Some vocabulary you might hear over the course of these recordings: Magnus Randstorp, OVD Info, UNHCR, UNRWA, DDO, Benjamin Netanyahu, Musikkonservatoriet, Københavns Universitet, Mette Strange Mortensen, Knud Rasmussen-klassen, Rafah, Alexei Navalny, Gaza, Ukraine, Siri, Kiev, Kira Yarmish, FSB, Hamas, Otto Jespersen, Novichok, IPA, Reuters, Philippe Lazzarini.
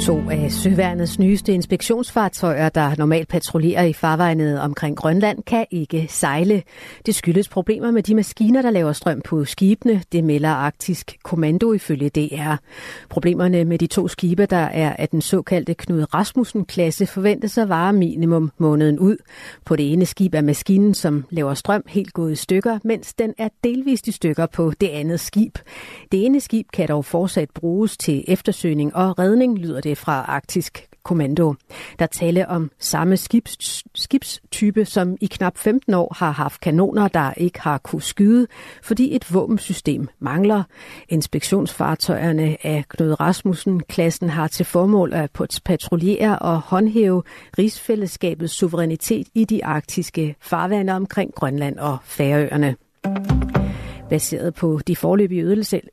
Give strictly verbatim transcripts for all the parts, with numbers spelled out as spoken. To af søværnets nyeste inspektionsfartøjer, der normalt patruljerer i farvandet omkring Grønland, kan ikke sejle. Det skyldes problemer med de maskiner, der laver strøm på skibene, det melder Arktisk Kommando ifølge D R. Problemerne med de to skibe, der er af den såkaldte Knud Rasmussen-klasse, forventes at vare minimum måneden ud. På det ene skib er maskinen, som laver strøm, helt gået i stykker, mens den er delvist i stykker på det andet skib. Det ene skib kan dog fortsat bruges til eftersøgning og redning, lyder det fra Arktisk Kommando. Der taler om samme skibs, skibstype, som i knap femten år har haft kanoner, der ikke har kunnet skyde, fordi et våbensystem mangler. Inspektionsfartøjerne af Knud Rasmussen-klassen har til formål at patruljere og håndhæve rigsfællesskabets suverænitet i de arktiske farvande omkring Grønland og Færøerne. Baseret på de foreløbige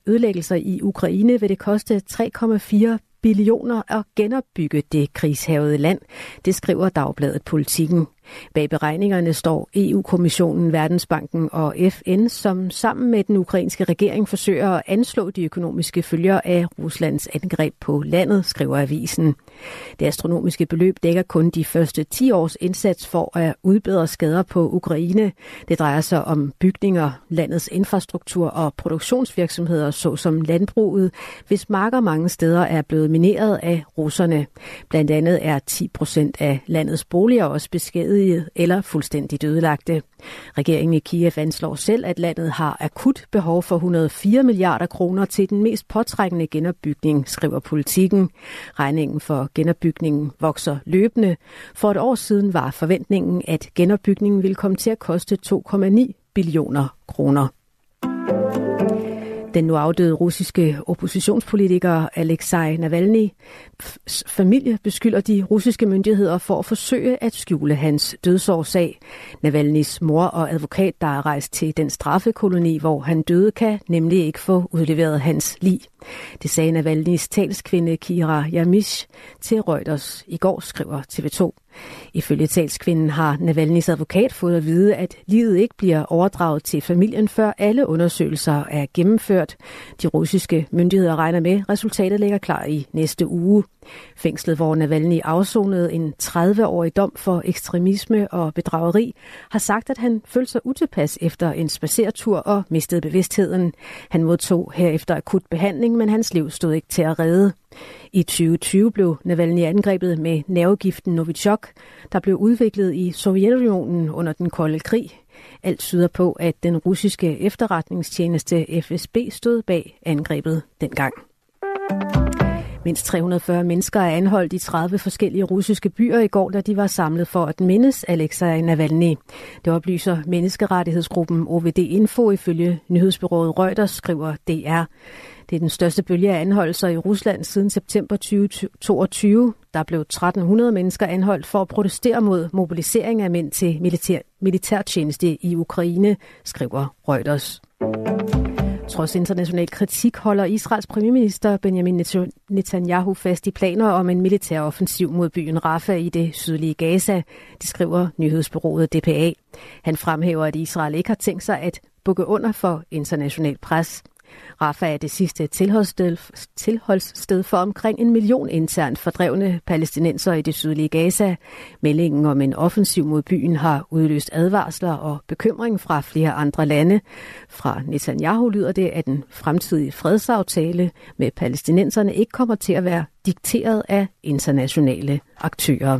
ødelæggelser i Ukraine vil det koste tre komma fire billioner at genopbygge det krigshærgede land, det skriver Dagbladet Politikken. Bag beregningerne står E U-kommissionen, Verdensbanken og F N, som sammen med den ukrainske regering forsøger at anslå de økonomiske følger af Ruslands angreb på landet, skriver avisen. Det astronomiske beløb dækker kun de første ti års indsats for at udbedre skader på Ukraine. Det drejer sig om bygninger, landets infrastruktur og produktionsvirksomheder, såsom landbruget, hvis marker mange steder er blevet mineret af russerne. Blandt andet er ti procent af landets boliger også beskadiget eller fuldstændigt ødelagte. Regeringen i Kiev anslår selv, at landet har akut behov for hundrede og fire milliarder kroner til den mest påtrængende genopbygning, skriver Politikken. Regningen for genopbygningen vokser løbende. For et år siden var forventningen, at genopbygningen ville komme til at koste to komma ni billioner kroner. Den nu afdøde russiske oppositionspolitiker Alexei Navalny's familie beskylder de russiske myndigheder for at forsøge at skjule hans dødsårsag. Navalny's mor og advokat, der er rejst til den straffekoloni, hvor han døde, kan nemlig ikke få udleveret hans lig. Det sagde Navalny's talskvinde Kira Yarmish til Reuters i går, skriver T V to. Ifølge talskvinden har Navalny's advokat fået at vide, at livet ikke bliver overdraget til familien, før alle undersøgelser er gennemført. De russiske myndigheder regner med, at resultatet ligger klar i næste uge. Fængslet, hvor Navalny afsonede en tredive-årig dom for ekstremisme og bedrageri, har sagt, at han følte sig utilpas efter en spadsertur og mistede bevidstheden. Han modtog herefter akut behandling, men hans liv stod ikke til at redde. I tyve tyve blev Navalny angrebet med nervegiften Novichok, der blev udviklet i Sovjetunionen under den kolde krig. Alt tyder på, at den russiske efterretningstjeneste F S B stod bag angrebet dengang. Mindst tre hundrede og fyrre mennesker er anholdt i tredive forskellige russiske byer i går, da de var samlet for at mindes Alexei Navalny. Det oplyser menneskerettighedsgruppen O V D Info ifølge nyhedsbyrået Reuters, skriver D R. Det er den største bølge af anholdelser i Rusland siden september tyve toogtyve. Der blev tretten hundrede mennesker anholdt for at protestere mod mobilisering af mænd til militær, militærtjeneste i Ukraine, skriver Reuters. Trods international kritik holder Israels premierminister Benjamin Netanyahu fast i planer om en militær offensiv mod byen Rafah i det sydlige Gaza, det skriver nyhedsbureauet D P A. Han fremhæver, at Israel ikke har tænkt sig at bukke under for international pres. Rafah er det sidste tilholdssted, tilholdssted for omkring en million internt fordrevne palæstinensere i det sydlige Gaza. Meldingen om en offensiv mod byen har udløst advarsler og bekymring fra flere andre lande. Fra Netanyahu lyder det, at den fremtidige fredsaftale med palæstinenserne ikke kommer til at være dikteret af internationale aktører.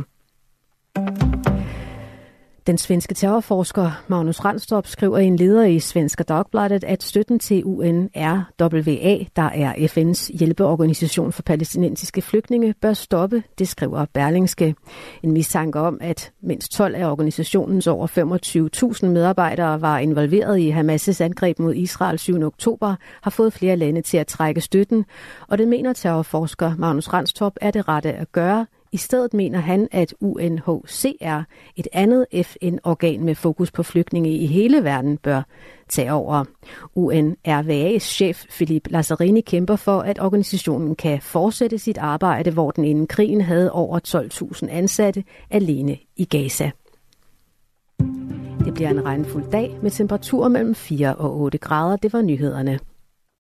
Den svenske terrorforsker Magnus Randstorp skriver i en leder i Svenska Dagbladet, at støtten til U N R W A, der er F N's hjælpeorganisation for palæstinensiske flygtninge, bør stoppe, det skriver Berlingske. En mistanke om, at mindst tolv af organisationens over femogtyve tusind medarbejdere var involveret i Hamas' angreb mod Israel syvende oktober, har fået flere lande til at trække støtten, og det mener terrorforsker Magnus Randstorp er det rette at gøre. I stedet mener han, at U N H C R, et andet F N-organ med fokus på flygtninge i hele verden, bør tage over. U N R W A's chef Philippe Lazzarini kæmper for, at organisationen kan fortsætte sit arbejde, hvor den inden krigen havde over tolv tusind ansatte alene i Gaza. Det bliver en regnfuld dag med temperaturer mellem fire og otte grader. Det var nyhederne.